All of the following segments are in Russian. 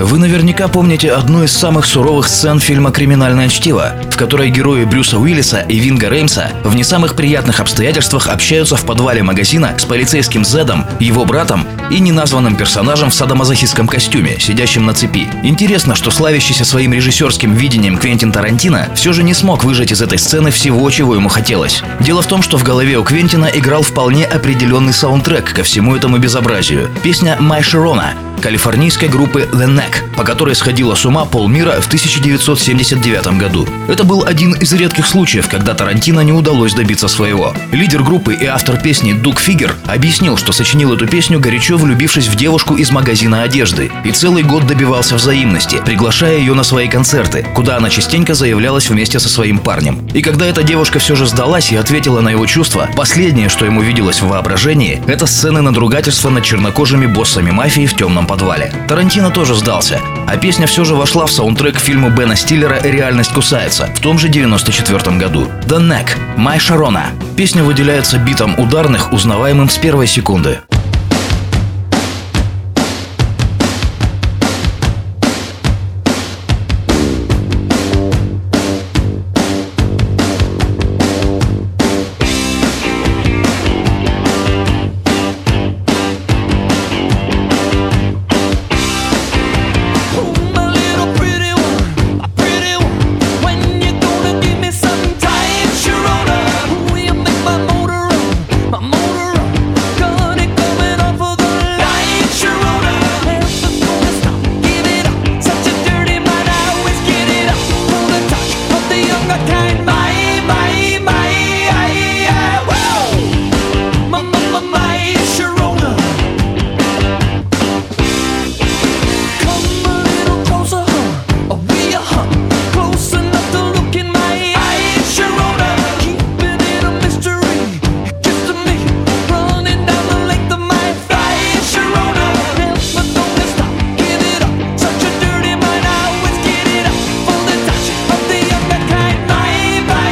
Вы наверняка помните одну из самых суровых сцен фильма «Криминальное чтиво», в которой герои Брюса Уиллиса и Винга Реймса в не самых приятных обстоятельствах общаются в подвале магазина с полицейским Зедом, его братом и неназванным персонажем в садомазохистском костюме, сидящим на цепи. Интересно, что славящийся своим режиссерским видением Квентин Тарантино все же не смог выжать из этой сцены всего, чего ему хотелось. Дело в том, что в голове у Квентина играл вполне определенный саундтрек ко всему этому безобразию. Песня «My Sharona» калифорнийской группы The Knack, по которой сходила с ума полмира в 1979 году. Это был один из редких случаев, когда Тарантино не удалось добиться своего. Лидер группы и автор песни Doug Fieger объяснил, что сочинил эту песню, горячо влюбившись в девушку из магазина одежды, и целый год добивался взаимности, приглашая ее на свои концерты, куда она частенько заявлялась вместе со своим парнем. И когда эта девушка все же сдалась и ответила на его чувства, последнее, что ему виделось в воображении, это сцены надругательства над чернокожими боссами мафии в темном подвале. Тарантино тоже сдался, а песня все же вошла в саундтрек к фильму Бена Стиллера «Реальность кусается» в том же 94 году. The Knack, My Sharona. Песня выделяется битом ударных, узнаваемым с первой секунды. Bye.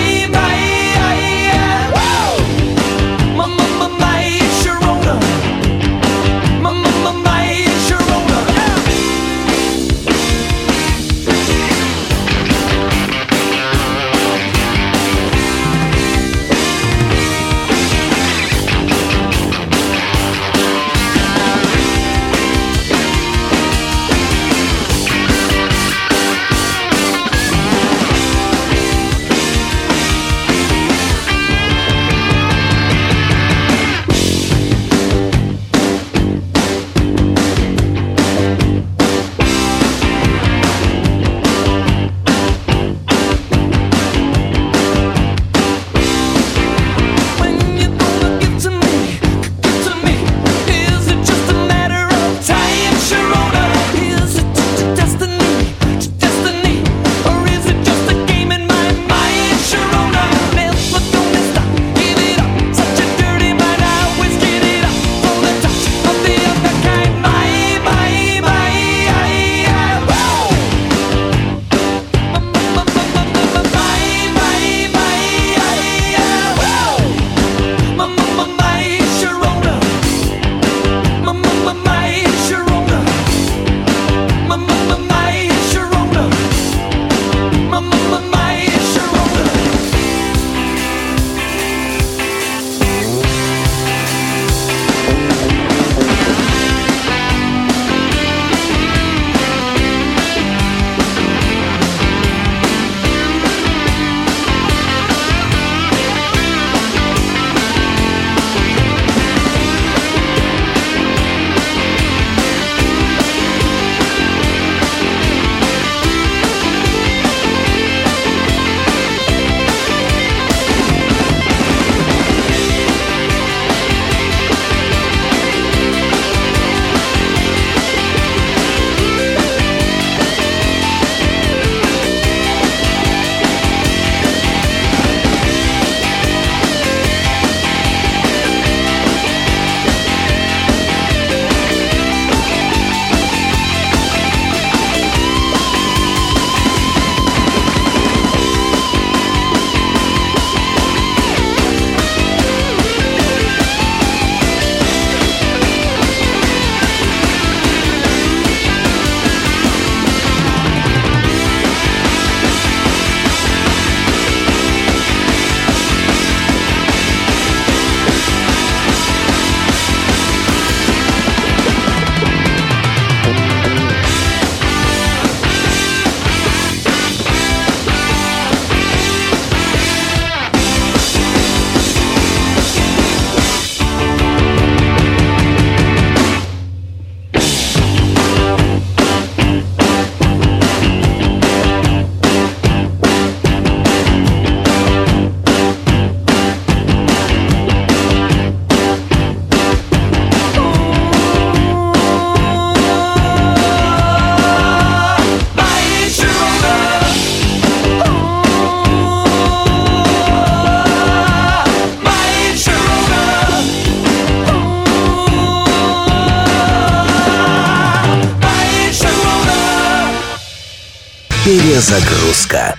Перезагрузка.